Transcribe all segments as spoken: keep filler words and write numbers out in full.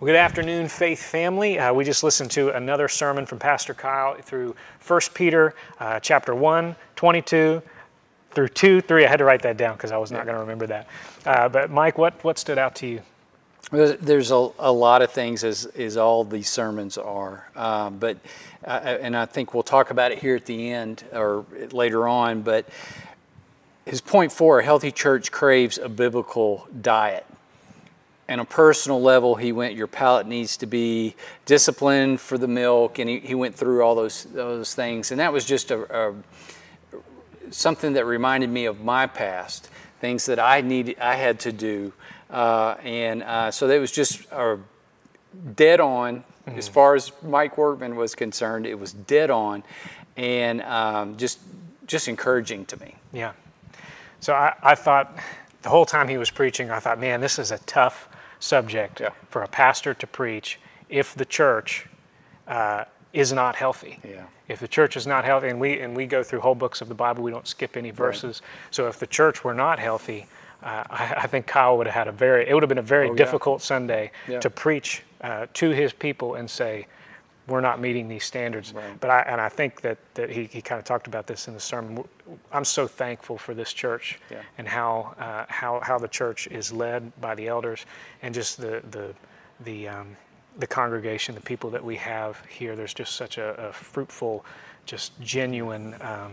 Well, good afternoon, Faith Family. Uh, we just listened to another sermon from Pastor Kyle through First Peter uh, chapter one, twenty-two through two, three. I had to write that down because I was not going to remember that. Uh, but Mike, what, what stood out to you? There's a, a lot of things, as, as all these sermons are. Um, but uh, and I think we'll talk about it here at the end or later on. But his point four, a healthy church craves a biblical diet. And on a personal level, he went, your palate needs to be disciplined for the milk, and he, he went through all those those things. And that was just a, a something that reminded me of my past, things that I needed, I had to do, uh, and uh, so that was just uh, dead on. Mm-hmm. As far as Mike Workman was concerned, it was dead on, and um, just just encouraging to me. Yeah. So I, I thought the whole time he was preaching, I thought, man, this is a tough subject yeah. for a pastor to preach if the church uh, is not healthy. Yeah. If the church is not healthy, and we and we go through whole books of the Bible, we don't skip any verses. Right. So if the church were not healthy, uh, I, I think Kyle would have had a very, it would have been a very oh, difficult yeah. Sunday yeah. to preach uh, to his people and say, we're not meeting these standards. Right. But I, and I think that, that he, he kind of talked about this in the sermon. I'm so thankful for this church yeah. and how, uh, how how the church is led by the elders and just the the the um, the congregation, the people that we have here. There's just such a, a fruitful, just genuine um,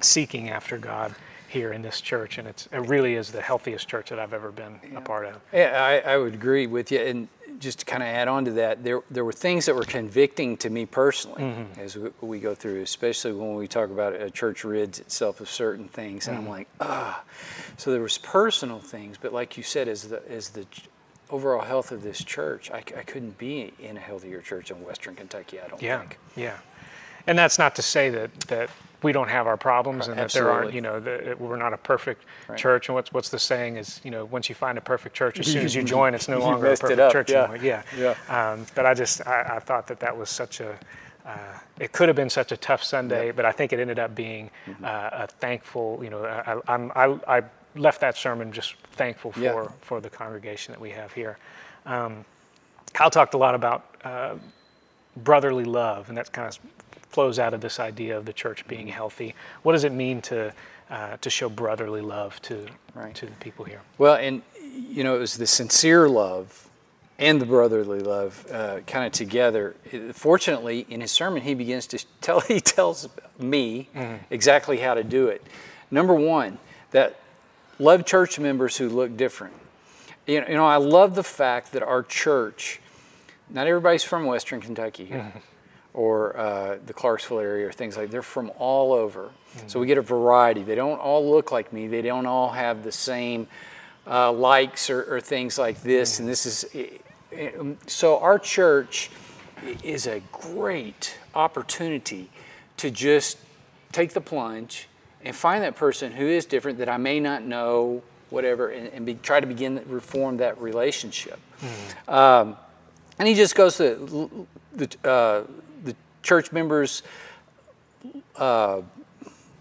seeking after God here in this church, and it's, it really is the healthiest church that I've ever been yeah. a part of. Yeah, I, I would agree with you. And just to kind of add on to that, there there were things that were convicting to me personally mm-hmm. as we, we go through, especially when we talk about a church rids itself of certain things, and mm-hmm. I'm like, ah. So there was personal things, but like you said, as the as the overall health of this church, I, I couldn't be in a healthier church in Western Kentucky. I don't yeah. think. Yeah, and that's not to say that that. we don't have our problems, and Absolutely. that there aren't, you know, the, we're not a perfect right. church. And what's what's the saying is, you know, once you find a perfect church, as soon as you join, it's no longer a perfect church yeah. anymore. Yeah. yeah. Um, but I just, I, I thought that that was such a, uh, it could have been such a tough Sunday, yep. but I think it ended up being mm-hmm. uh, a thankful, you know, I, I'm, I, I left that sermon just thankful for, yeah. for the congregation that we have here. Um, Kyle talked a lot about uh, brotherly love, and that's kind of, flows out of this idea of the church being healthy. What does it mean to uh, to show brotherly love to right. to the people here? Well, and you know, it was the sincere love and the brotherly love uh, kind of together. Fortunately, in his sermon, he begins to tell he tells me mm-hmm. exactly how to do it. Number one, that love church members who look different. You know, you know, I love the fact that our church, not everybody's from Western Kentucky here. Mm-hmm. or uh, the Clarksville area or things like that. They're from all over. Mm-hmm. So we get a variety. They don't all look like me. They don't all have the same uh, likes or, or things like this. Mm-hmm. And this is, it, it, so our church is a great opportunity to just take the plunge and find that person who is different that I may not know, whatever, and, and be, try to begin to reform that relationship. Mm-hmm. Um, and he just goes to the, uh, church members, uh,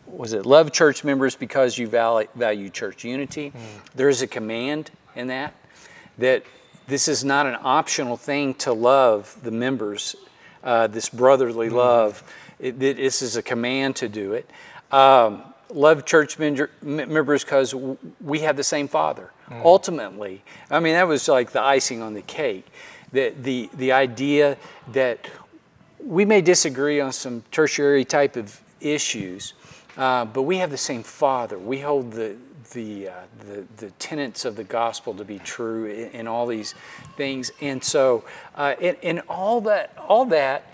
was it love church members because you value, value church unity? Mm. There is a command in that, that this is not an optional thing to love the members, uh, this brotherly mm. love. It, it, this is a command to do it. Um, love church member, members because we have the same Father. Mm. Ultimately, I mean, that was like the icing on the cake. The, the, the idea that we may disagree on some tertiary type of issues, uh, but we have the same Father. We hold the the, uh, the the tenets of the gospel to be true in, in all these things, and so uh, and, and all that all that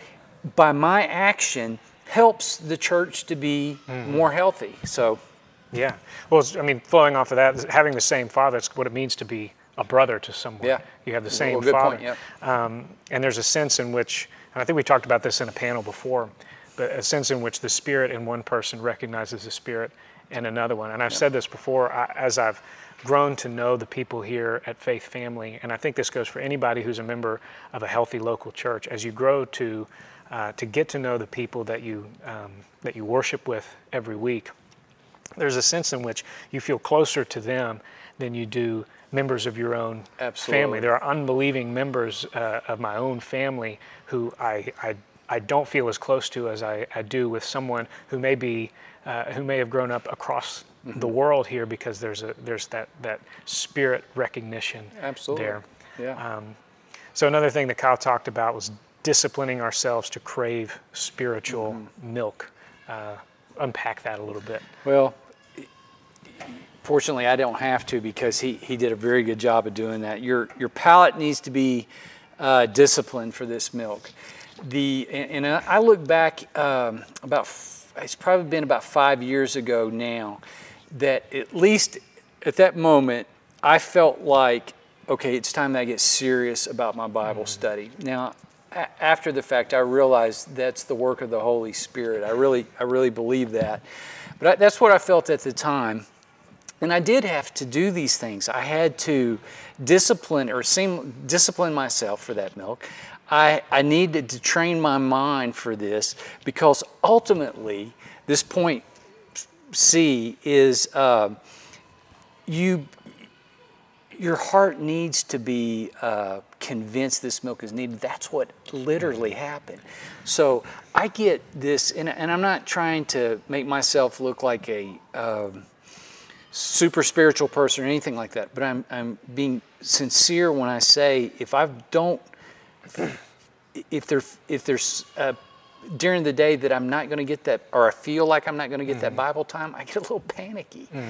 by my action helps the church to be mm-hmm. more healthy. So, yeah. Well, I mean, flowing off of that, having the same Father is what it means to be a brother to someone. Yeah. You have the same well, good Father, point, yeah. um, and there's a sense in which. And I think we talked about this in a panel before, but a sense in which the Spirit in one person recognizes the Spirit in another one. And I've yep. said this before, I, as I've grown to know the people here at Faith Family, and I think this goes for anybody who's a member of a healthy local church, as you grow to uh, to get to know the people that you um, that you worship with every week, there's a sense in which you feel closer to them than you do members of your own Absolutely. Family. There are unbelieving members uh, of my own family who I, I I don't feel as close to as I, I do with someone who may be uh, who may have grown up across mm-hmm. the world here, because there's a there's that that spirit recognition Absolutely. There. Yeah. Um, so another thing that Kyle talked about was disciplining ourselves to crave spiritual mm-hmm. milk. Uh, unpack that a little bit. Well, fortunately, I don't have to, because he, he did a very good job of doing that. Your your palate needs to be uh, disciplined for this milk. The and, and I look back um, about it's probably been about five years ago now, that at least at that moment I felt like, okay, it's time that I get serious about my Bible mm-hmm. study. Now, a- after the fact, I realized that's the work of the Holy Spirit. I really I really believe that, but I, that's what I felt at the time. And I did have to do these things. I had to discipline or seem, discipline myself for that milk. I, I needed to train my mind for this, because ultimately this point C is uh, you your heart needs to be uh, convinced this milk is needed. That's what literally happened. So I get this, and, and I'm not trying to make myself look like a... Um, super spiritual person or anything like that, but I'm I'm being sincere when I say, if I don't, if there if there's uh, during the day that I'm not going to get that, or I feel like I'm not going to get mm. that Bible time, I get a little panicky mm.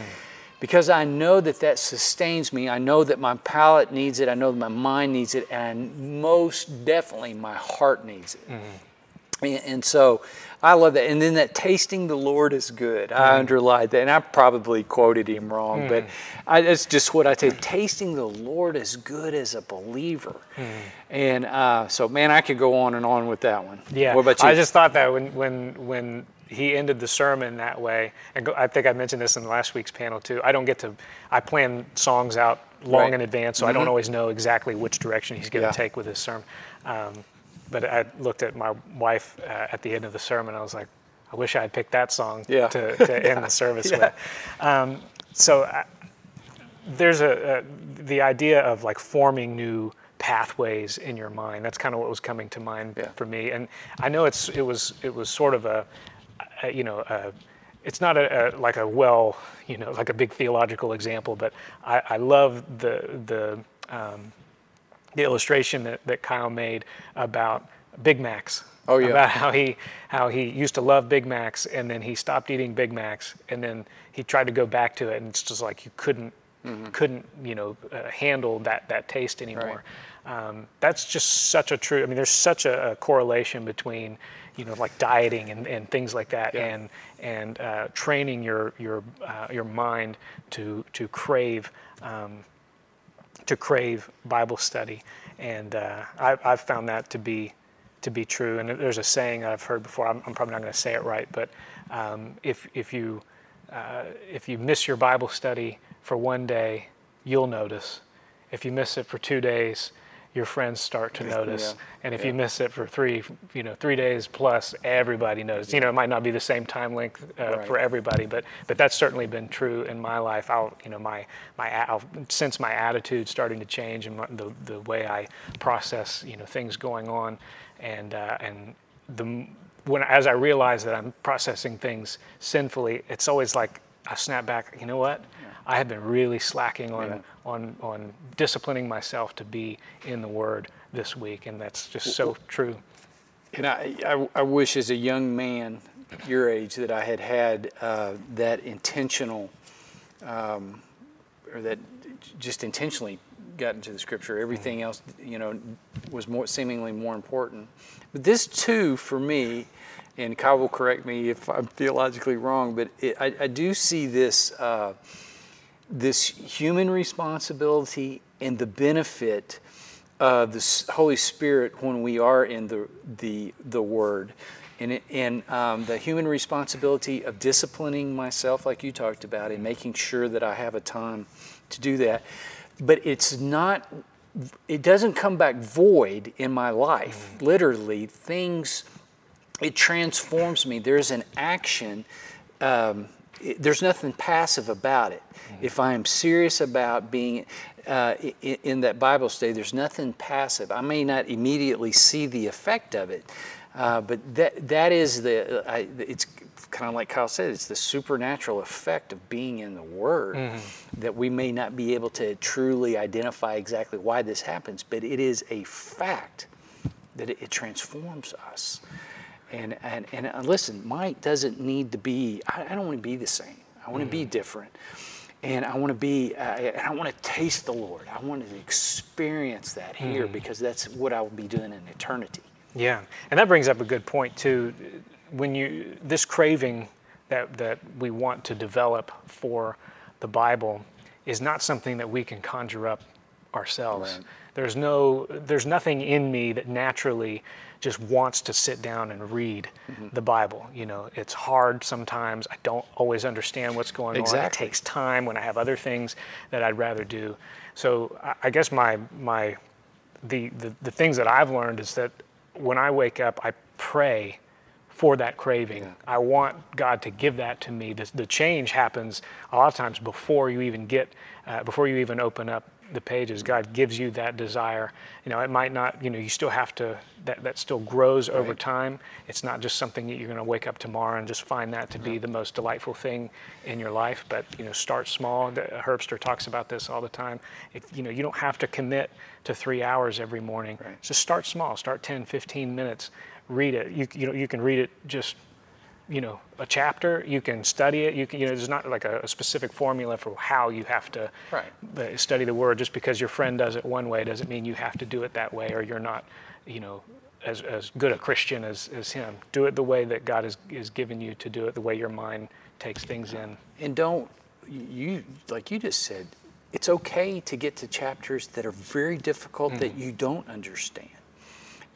because I know that that sustains me. I know that my palate needs it. I know that my mind needs it, and most definitely my heart needs it. Mm. And so I love that. And then that tasting the Lord is good. I mm. underlined that. And I probably quoted him wrong, mm. but I, that's just what I take. Tasting the Lord is good as a believer. Mm. And uh, so, man, I could go on and on with that one. Yeah. What about you? I just thought that when, when, when he ended the sermon that way, and I think I mentioned this in last week's panel too, I don't get to, I plan songs out long right. in advance, so mm-hmm. I don't always know exactly which direction he's going to yeah. take with his sermon. Um, But I looked at my wife uh, at the end of the sermon. I was like, I wish I had picked that song yeah. to, to end yeah. the service yeah. with. Um, so I, there's a, a the idea of like forming new pathways in your mind. That's kind of what was coming to mind yeah. for me. And I know it's it was it was sort of a, a you know a, it's not a, a like a well you know like a big theological example, but I, I love the the. Um, the illustration that, that Kyle made about Big Macs. Oh yeah. About how he how he used to love Big Macs, and then he stopped eating Big Macs, and then he tried to go back to it, and it's just like you couldn't mm-hmm. couldn't you know uh, handle that that taste anymore. Right. Um, that's just such a true. I mean, there's such a, a correlation between you know like dieting and, and things like that, yeah. and and uh, training your your uh, your mind to to crave. Um, to crave Bible study. And uh, I, I've found that to be to be true. And there's a saying I've heard before, I'm, I'm probably not gonna say it right, but um, if, if, you, uh, if you miss your Bible study for one day, you'll notice. If you miss it for two days, your friends start to notice. Yeah. And if yeah. you miss it for three, you know, three days plus, everybody knows. Yeah. You know, it might not be the same time length uh, right. for everybody, but but that's certainly been true in my life. I'll, you know, my my I'll sense my attitude starting to change, and my, the the way I process, you know, things going on, and uh, and the when as I realize that I'm processing things sinfully, it's always like I snap back. You know what? Yeah. I have been really slacking on, yeah. on on disciplining myself to be in the Word this week, and that's just so true. And I, I, I wish as a young man your age that I had had uh, that intentional, um, or that just intentionally got into the Scripture. Everything else, you know, was more seemingly more important. But this too, for me, and Kyle will correct me if I'm theologically wrong, but it, I, I do see this... Uh, this human responsibility and the benefit of the Holy Spirit when we are in the the the Word, and it, and um, the human responsibility of disciplining myself, like you talked about, and making sure that I have a time to do that. But it's not; it doesn't come back void in my life. Mm. Literally, things it transforms me. There's an action. Um, it, there's nothing passive about it. Mm-hmm. If I am serious about being uh, in, in that Bible study, there's nothing passive. I may not immediately see the effect of it, uh, but that that is the, I, it's kind of like Kyle said, it's the supernatural effect of being in the Word, mm-hmm. that we may not be able to truly identify exactly why this happens, but it is a fact that it, it transforms us. And, and, and listen, Mike doesn't need to be, I, I don't want to be the same. I want to mm-hmm. be different. And I want to be, I, I want to taste the Lord. I want to experience that mm-hmm. here, because that's what I will be doing in eternity. Yeah, and that brings up a good point too. When you, this craving that, that we want to develop for the Bible is not something that we can conjure up ourselves. Right. There's no, there's nothing in me that naturally just wants to sit down and read mm-hmm. the Bible. You know, it's hard sometimes. I don't always understand what's going exactly. on. It takes time when I have other things that I'd rather do. So I guess my my the the, the things that I've learned is that when I wake up, I pray for that craving. Yeah. I want God to give that to me. The, the change happens a lot of times before you even get, uh, before you even open up the pages. God gives you that desire. You know, it might not, you know, you still have to, that, that still grows over right. time. It's not just something that you're going to wake up tomorrow and just find that to yeah. be the most delightful thing in your life. But, you know, start small. Herbster talks about this all the time. It, you know, you don't have to commit to three hours every morning. Right. Just start small. Start ten, fifteen minutes. Read it. You, you know, you can read it just, you know, a chapter. You can study it. You can, you know, there's not like a, a specific formula for how you have to right. study the Word. Just because your friend does it one way doesn't mean you have to do it that way, or you're not, you know, as, as good a Christian as, as him. Do it the way that God has, has given you to do it, the way your mind takes things in. And don't, you, like you just said, it's okay to get to chapters that are very difficult mm-hmm. that you don't understand.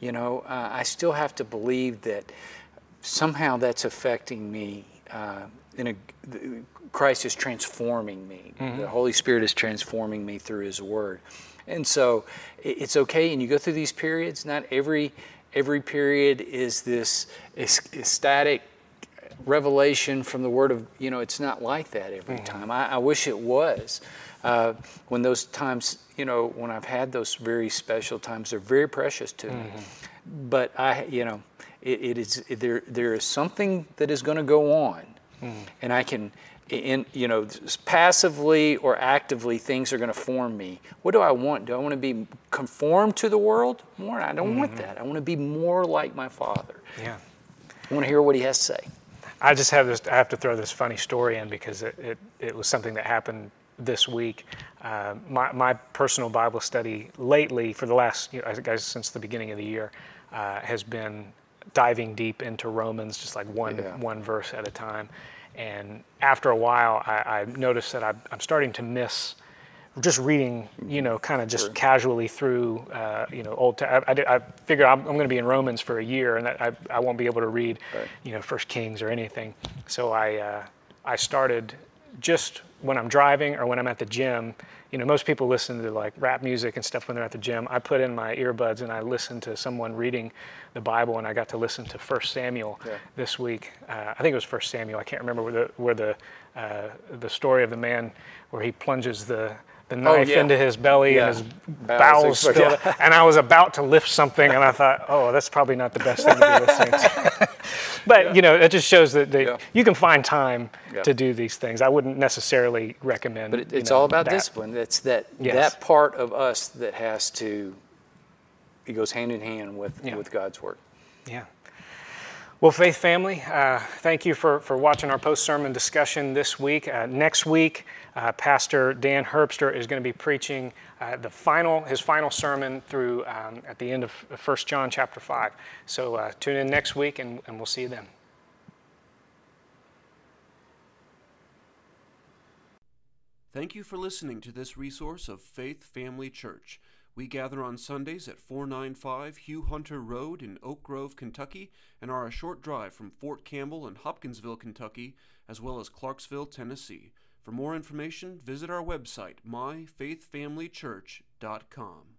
You know, uh, I still have to believe that somehow that's affecting me. Uh, in a, the, Christ is transforming me. Mm-hmm. The Holy Spirit is transforming me through His Word, and so it, it's okay. And you go through these periods. Not every every period is this ecstatic revelation from the Word of. You know, it's not like that every mm-hmm. time. I, I wish it was. Uh, when those times, you know, when I've had those very special times, they're very precious to mm-hmm. me. But I, you know, it, it is it, there. There is something that is going to go on, mm-hmm. and I can, in you know, passively or actively, things are going to form me. What do I want? Do I want to be conformed to the world more? I don't mm-hmm. want that. I want to be more like my Father. Yeah, I want to hear what He has to say. I just have this. I have to throw this funny story in because it it, it was something that happened this week. Uh, my, my personal Bible study lately, for the last, you know, I guess since the beginning of the year, uh, has been diving deep into Romans, just like one yeah. one verse at a time. And after a while, I, I noticed that I, I'm starting to miss just reading, you know, kind of just sure. casually through, uh, you know, old. T- I, I, I figured I'm, I'm going to be in Romans for a year, and that I, I won't be able to read, right. you know, First Kings or anything. So I uh, I started just when I'm driving or when I'm at the gym. You know, most people listen to like rap music and stuff when they're at the gym. I put in my earbuds and I listened to someone reading the Bible, and I got to listen to First Samuel yeah. this week. Uh, I think it was First Samuel. I can't remember where the where the uh, the story of the man where he plunges the the knife oh, yeah. into his belly yeah. and his bowels spill. Yeah. And I was about to lift something, and I thought, oh, that's probably not the best thing to be listening to. But, yeah. you know, it just shows that they, yeah. you can find time yeah. to do these things. I wouldn't necessarily recommend. But it, it's you know, all about that. Discipline. That's that yes. that part of us that has to, it goes hand in hand with, yeah. with God's Word. Yeah. Well, Faith Family, uh, thank you for, for watching our post-sermon discussion this week. Uh, next week, uh, Pastor Dan Herbster is going to be preaching uh, the final his final sermon through um, at the end of First John chapter five. So uh, tune in next week, and, and we'll see you then. Thank you for listening to this resource of Faith Family Church. We gather on Sundays at four ninety-five Hugh Hunter Road in Oak Grove, Kentucky, and are a short drive from Fort Campbell and Hopkinsville, Kentucky, as well as Clarksville, Tennessee. For more information, visit our website, my faith family church dot com.